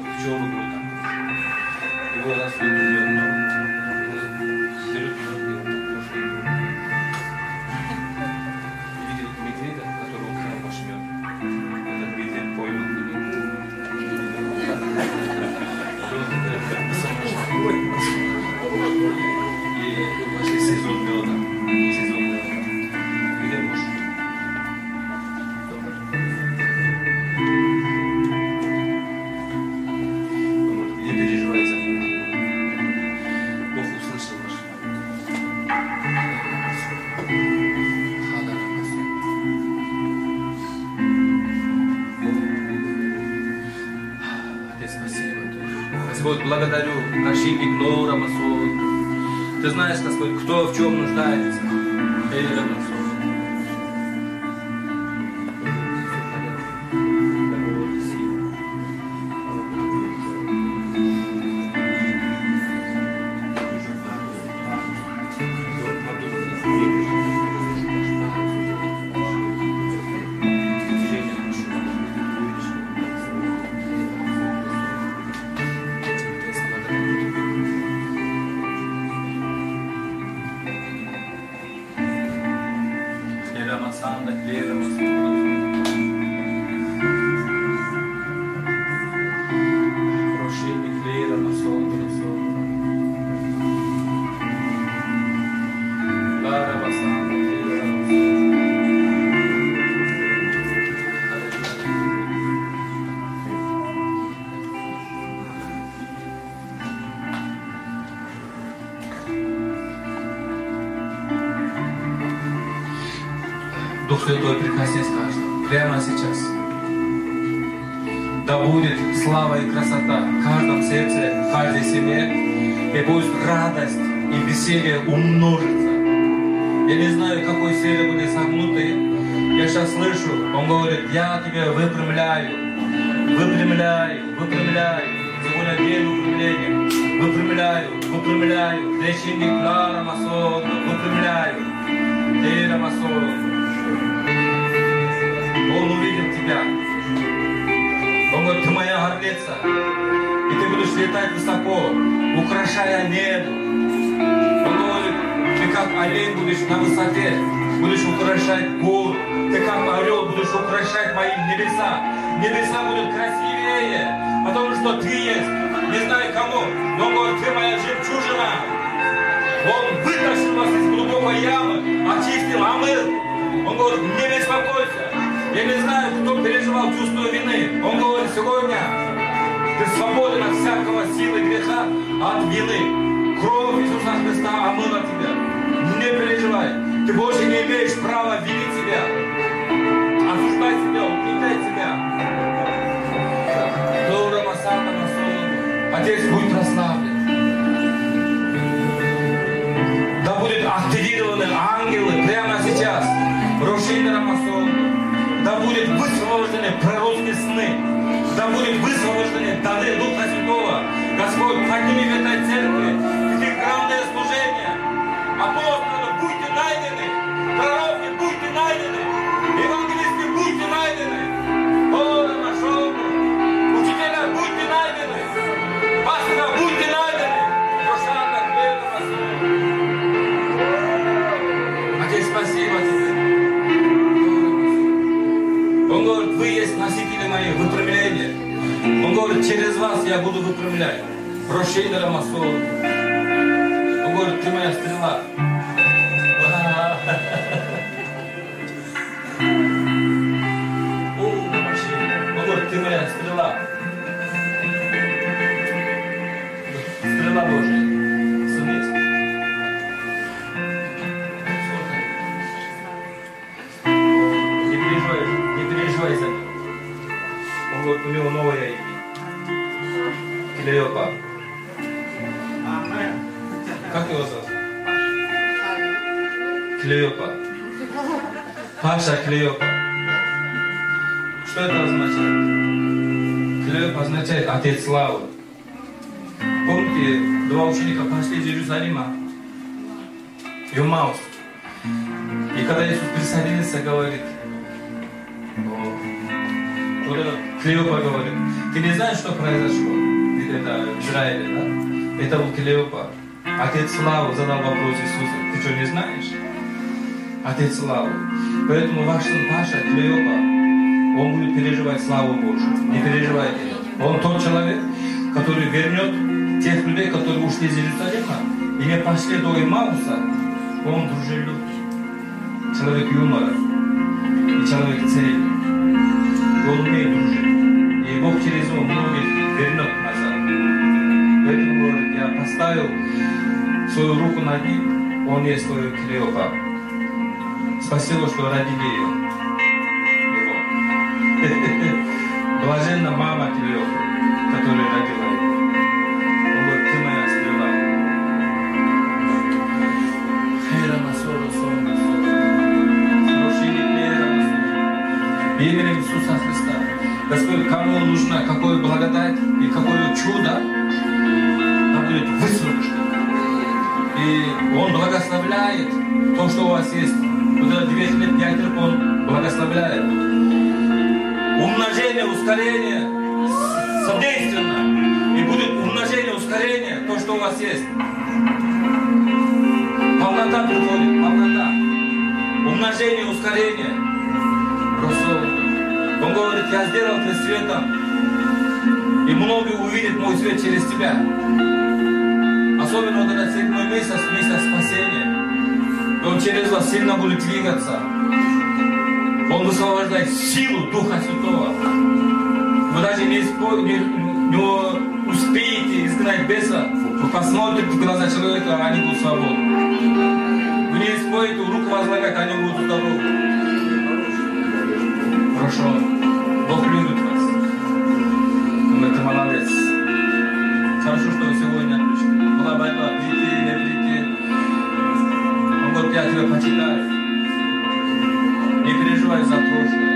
Пчелы будет там. Его раз в неделю берут Господь, благодарю. Ты знаешь, Господь, кто в чем нуждается. Святой, прикоснись каждого, прямо сейчас. Да будет слава и красота в каждом сердце, в каждой семье, и пусть радость и веселье умножится. Я не знаю, какой силе будет согнуты. Я сейчас слышу, он говорит, я тебя выпрямляю, сегодня день выпрямления, выпрямляю, реченник на Рамасону, Он увидел тебя. Он говорит, ты моя горлица, и ты будешь летать высоко, украшая небо. Он говорит, ты как олень будешь на высоте, будешь украшать горы, ты как орел будешь украшать мои небеса. Небеса будут красивее, потому что ты есть, не знаю кому, но он говорит, ты моя жемчужина. Он вытащил вас из глубокой ямы, очистил, омыл. Он говорит, не беспокойся. Я не знаю, кто переживал чувство вины. Он говорит, сегодня ты свободен от всякого силы греха, от вины. Кровь Иисуса Христа омыла тебя. Не переживай. Ты больше не имеешь права винить себя. Осуждай себя, угнетай себя. Дура Масана Масона. Отец будет прославлен. Да будут активированы ангелы прямо сейчас. Рушина Масона. Да будет высвобождены пророческие сны. Да будет высвобождены дары Духа Святого. Господь, подними в этой церкви филигранное служение. Апостолы, будьте найдены. Пророки, будьте найдены. Евангелисты, будьте найдены. О, нашел. Учителя, будьте найдены. Пастора, будьте найдены. Душа так верно. Отец, спасибо тебе. Он говорит, вы есть носители мои выпрямления. Он говорит, через вас я буду выпрямлять. Рушейда Рамасол. Он говорит, ты моя стрела. Он говорит, ты моя стрела. Стрела Божья. У него новое имя. Клеопа. Как его зовут? Клеопа. Паша Клеопа. Что это означает? Клеопа означает отец славы. Помните, два ученика пошли из Иерусалима. Юмаус. И когда Иисус присоединился, говорит, Клеопа говорит, ты не знаешь, что произошло? Это в Израиле, да? Это был Клеопа. Отец славы задал вопрос Иисусу. Ты что, не знаешь? Отец славы. Поэтому ваш сын Паша, Клеопа, он будет переживать славу Божию. Не переживайте. Он тот человек, который вернет тех людей, которые ушли из Иерусалима и не пошли до Имауса. Он дружелюб. Человек юмора и человек цели. Он умеет дружить. И Бог через его многих вернет назад. Поэтому, говорит, я поставил свою руку на ним, он есть твой Клеопа. Спасибо, что родили его. Блаженна мама Клеопа, которая родила его. Господь, кому нужно, какое благодать и какое чудо, там будет выслушать. И Он благословляет то, что у вас есть. Вот этот 200 лет диатриб Он благословляет. Умножение, ускорение содейственно. И будет умножение, ускорение, то, что у вас есть. Полнота приходит, полнота. Умножение, ускорение. Он говорит, я сделал тебя светом, и многие увидят мой свет через тебя. Особенно вот этот седьмой месяц, месяц спасения. Он через вас сильно будет двигаться. Он высвобождает силу Духа Святого. Вы даже не успеете изгнать беса. Вы посмотрите в глаза человека, они будут свободны. Вы не исполните руку возлагать, они будут здоровы. Хорошо. Бог любит вас. Ты молодец. Хорошо, что сегодня была борьба. Великие, невеликие. Но вот я тебя почитаю. Не переживай за прошлое.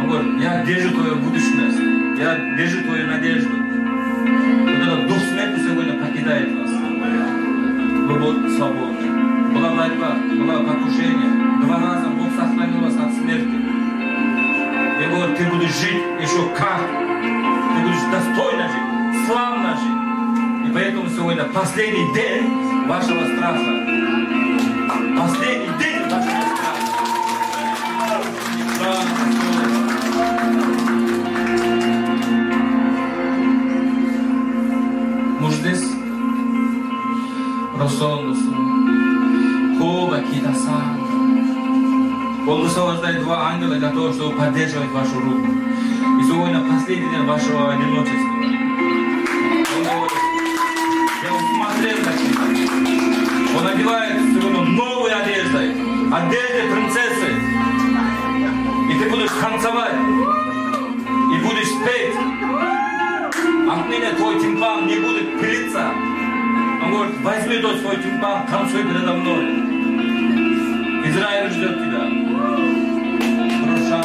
Он говорит, я держу твою будущность. Я держу твою надежду. Вот этот дух смерти сегодня покидает вас. Вы будете свободны. Была борьба, было покушение. 2 раза Бог сохранил вас от смерти. Я говорю, ты будешь жить еще как? Ты будешь достойно жить, славно жить. И поэтому сегодня последний день вашего страха. Последний день вашего страха. Муж здесь? Росонусу. Хоба кидаса. Он высвобождает 2 ангела для того, чтобы поддерживать вашу руку. И сегодня последний день вашего одиночества. Он говорит, я усмотрел на тебя. Он одевает сегодня новой одеждой. Одеждой принцессы. И ты будешь танцевать. И будешь петь. Отныне твой тимпан не будет пылиться. Он говорит, возьми тот свой тимпан, танцуй передо мной. Израиль ждет тебя. Кто он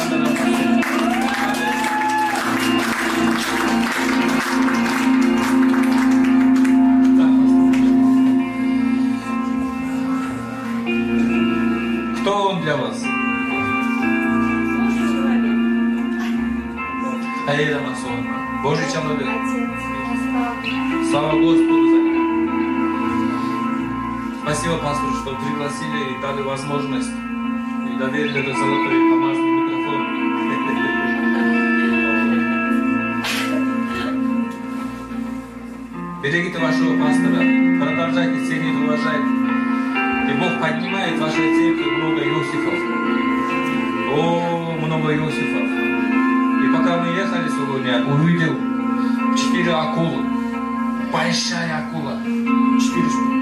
для вас? Аида Масон, Божий человек. Слава Господу за него. Спасибо, пастор, что пригласили и дали возможность и доверили до золотой помазки. Берегите вашего пастора, продолжайте ценить, уважать. И Бог поднимает в вашей церкви много Иосифов. О, много Иосифов. И пока мы ехали сегодня, увидел 4 акулы. Большая акула. 4 штуки.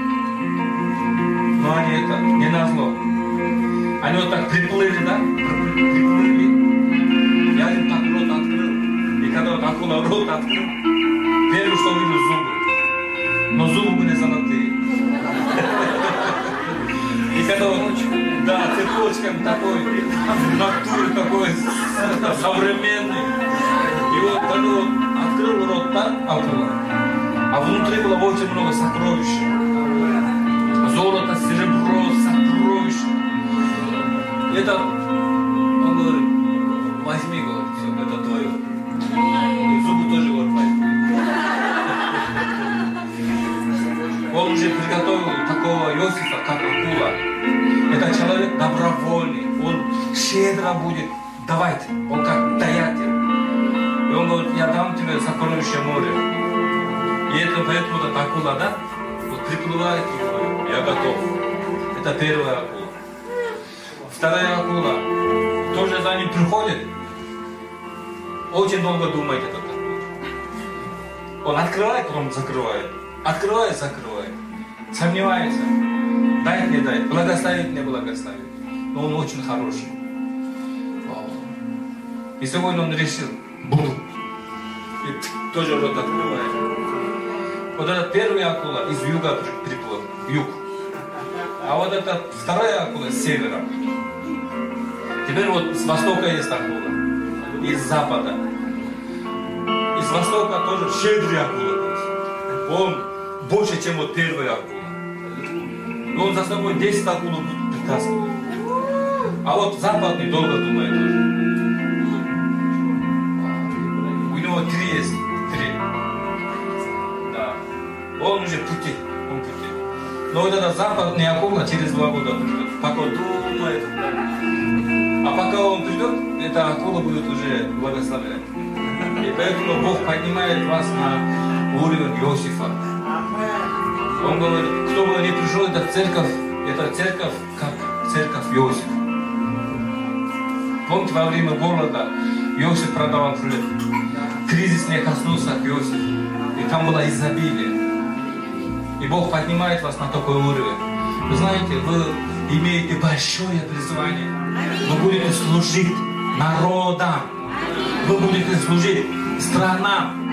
Но они это не назло. Они вот так приплыли, да? Приплыли. Я им так рот открыл. И когда вот акула рот открыл, первое, что увидел, зубы. Но зубы были золотые. И когда он, да, цепочками такой, натуры такой, современный. И вот когда он открыл рот так, открыл, а внутри было очень много сокровищ. Золото, серебро, сокровища. Это, он говорит, возьми, говорит, все, это твое. И зубы тоже, говорит, Он уже приготовил такого Иосифа, как акула. Это человек добровольный. Он щедро будет давать. Он как даятель. И он говорит, я дам тебе сокровище море. И это поэтому эта акула, да? Вот приплывает и говорит, я готов. Это первая акула. Вторая акула. Тоже за ним приходит. Очень долго думает этот акула. Он открывает, он закрывает. Открывает, закрывает. Сомневается. Дает, не дает. Благословит, не благословит. Но он очень хороший. И сегодня он решил. Бум. И тоже рот открывает. Вот этот первый акула из юга приплыл. Юг. А вот эта вторая акула с севера. Теперь вот с востока есть акула. из запада, из востока тоже щедрый акула. Он больше, чем вот первый акула. Но он за собой 10 акул притаскивает. А вот западный долго думает тоже. У него три есть. Три. Да. Он уже пути. Он пути. Но вот этот западный акула через 2 года придет. Пока он думает. А пока он придет, эта акула будет уже благословлять. И поэтому Бог поднимает вас на уровень Иосифа. Он говорит, кто бы не пришел, это церковь, как церковь Иосифа. Помните, во время голода Иосиф продавал хлеб. Кризис не коснулся Иосифа. И там было изобилие. И Бог поднимает вас на такой уровень. Вы знаете, вы имеете большое призвание. Вы будете служить народам. Вы будете служить странам.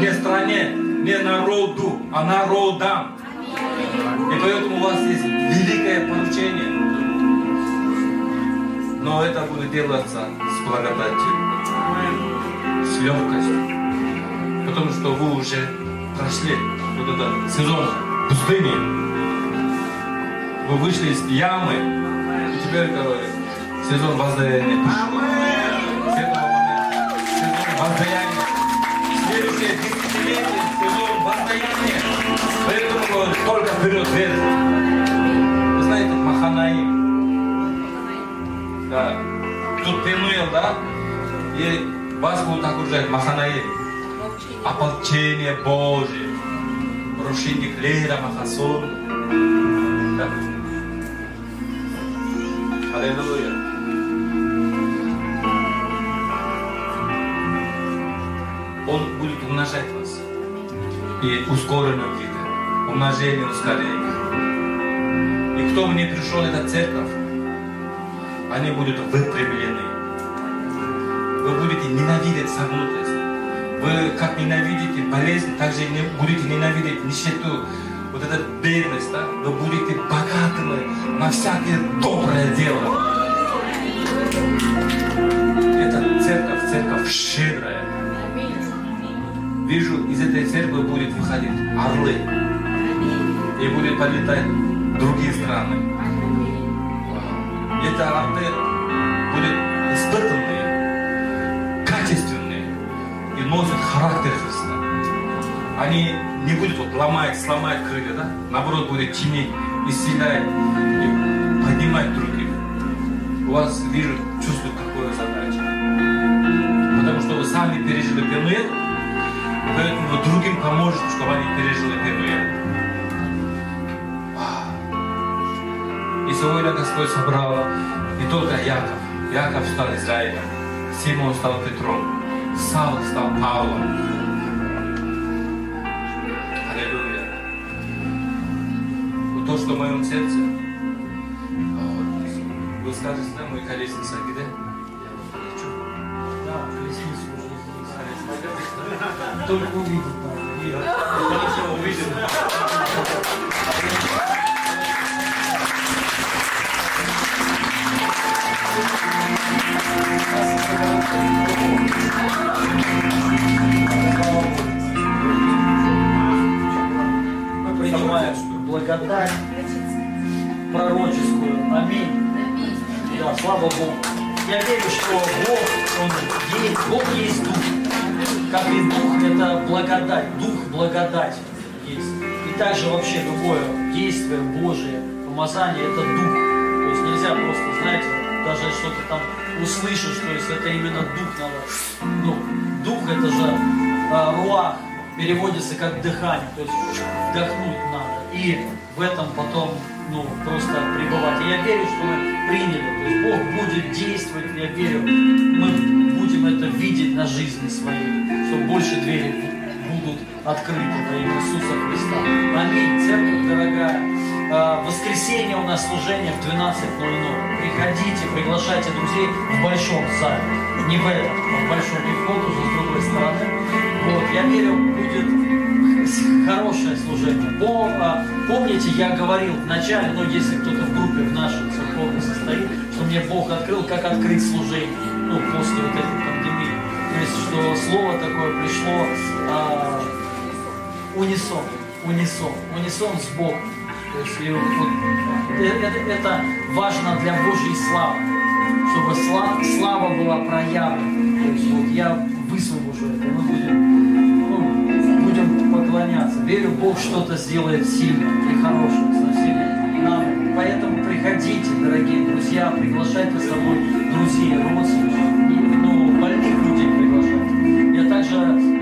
Не стране, не народу, а народам. И поэтому у вас есть великое поручение. Но это будет делаться с благодатью, с легкостью. Потому что вы уже прошли вот этот сезон пустыни. Вы вышли из ямы. И теперь, говорят, сезон воздаяния пошел. Сезон воздаяния. Следующее десятилетие, сезон воздаяния. Поэтому, говорят, только вперед вверх. Вы знаете, Маханаим. Да. Тут Пенуэл, да? И вас будут окружать Маханаим. Ополчение Божие. Рушинник Лера Махасон. Да. Аллилуйя. Он будет умножать вас. И ускоренным видом. Умножение, ускорение. И кто мне пришел, это церковь. Они будут выпрямлены. Вы будете ненавидеть согнутость. Вы как ненавидите болезнь, так же будете ненавидеть нищету, вот эту бедность. Да? Вы будете богатыми на всякое доброе дело. Это церковь, церковь щедрая. Вижу, из этой церкви будет выходить орлы. И будет полетать в другие страны. Это орлы будут испытанные, качественные и носят характер Христа. Они не будут вот сломать крылья, да? Наоборот, будут чинить, исцелять и поднимать других. У вас, вижу, чувствую такое задача. Потому что вы сами пережили Пенуэл, поэтому вы другим поможете, чтобы они пережили Пенуэл. И сегодня Господь собрал не только Яков. Яков стал Израилем, Симон стал Петром, Савл стал Павлом. Аллилуйя. Вот то, что в моем сердце, вы скажете, да, мой колесница, где? Я вот хочу. Да, колесницу уже не только увидит. Хорошо, увидит. Мы принимаем благодать пророческую. Аминь. Да, слава Богу. Я верю, что Бог, Он есть. Бог есть Дух. Как и Дух, это благодать. Дух благодать есть. И также вообще любое действие Божие, помазание, это Дух. То есть нельзя просто, знаете, даже что-то там услышишь, то есть это именно дух надо. Ну, дух это же руах, переводится как дыхание, то есть вдохнуть надо. И в этом потом, ну, просто пребывать. И я верю, что мы приняли, то есть Бог будет действовать, я верю, мы будем это видеть на жизни своей, что больше дверей будут открыты во имя Иисуса Христа. Аминь, церковь дорогая. Воскресенье у нас служение в 12:00. Приходите, приглашайте друзей в большом зале. Не в этом, а в большом, не вход уже с другой стороны. Вот, я верю, будет хорошее служение. Помните, я говорил вначале, но если кто-то в группе в нашей церковной состоит, что мне Бог открыл, как открыть служение. Ну, после вот этой пандемии. что слово такое пришло унисон с Богом. То есть, это важно для Божьей славы, чтобы слава была проявлена. То есть, вот я высвобожу это, мы будем поклоняться. Верю, Бог что-то сделает сильным и хорошим совсем нам. Поэтому приходите, дорогие друзья, приглашайте с собой друзей, родственников, больных людей приглашайте.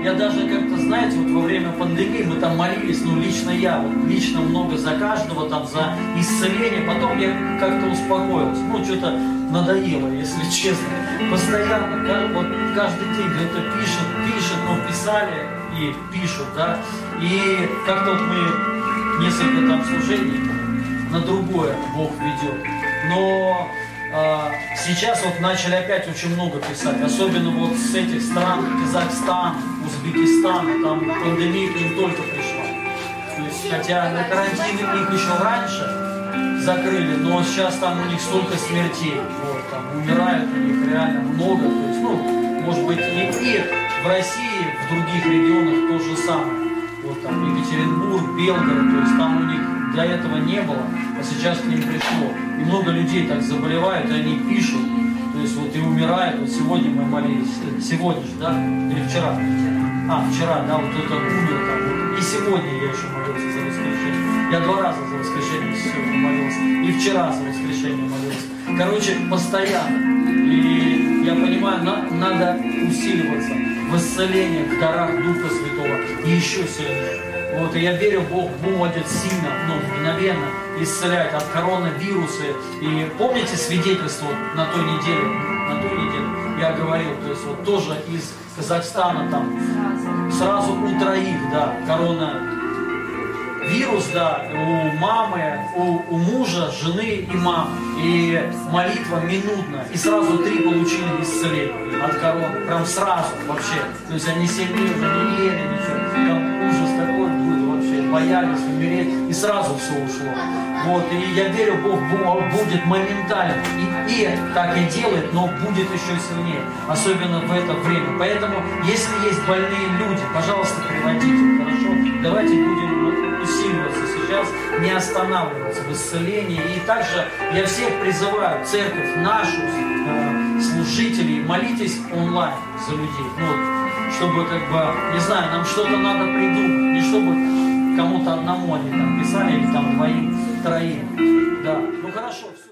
Я даже как-то, знаете, вот во время пандемии мы там молились, лично я, лично много за каждого, там за исцеление, потом я как-то успокоился, что-то надоело, если честно, постоянно, вот каждый день кто-то писали и пишут, да, и как-то вот мы несколько там служений на другое Бог ведет, но сейчас вот начали опять очень много писать, особенно вот с этих стран, Казахстана, Узбекистана, там пандемия к ним только пришла. То есть, хотя на карантин их еще раньше закрыли, но сейчас там у них столько смертей, вот, там умирают у них реально много. То есть, может быть, и в России, в других регионах то же самое. Вот там Екатеринбург, Белгород, то есть там у них до этого не было, а сейчас к ним пришло. И много людей так заболевают, и они пишут, то есть вот и умирают. Вот сегодня мы молились, сегодня же, да? Или вчера? Вчера, да, вот кто-то умер там. Вот. И сегодня я еще молился за воскрешение. Я 2 раза за воскрешение сегодня молился. И вчера за воскрешение молился. Короче, постоянно. И я понимаю, надо усиливаться в исцелении, в дарах Духа Святого. И еще сильнее. Вот, и я верю, Бог будет сильно, мгновенно исцелять от коронавируса. И помните свидетельство на той неделе? На той неделе я говорил, то есть вот тоже из Казахстана там сразу у 3, да, коронавирус, да, у мамы, у мужа, жены и мамы. И молитва минутная. И сразу 3 получили исцеление от короны. Прям сразу вообще. То есть они сильнее уже не ели ничего. Боялись умереть, и сразу все ушло. Вот, и я верю, Бог будет моментально, и так и делает, но будет еще сильнее, особенно в это время. Поэтому, если есть больные люди, пожалуйста, приводите, хорошо? Давайте будем усиливаться сейчас, не останавливаться в исцелении. И также я всех призываю, церковь нашу, служителей, молитесь онлайн за людей, чтобы, как бы, не знаю, нам что-то надо придумать, не чтобы кому-то одному они там писали, или там 2-3, да, хорошо, все.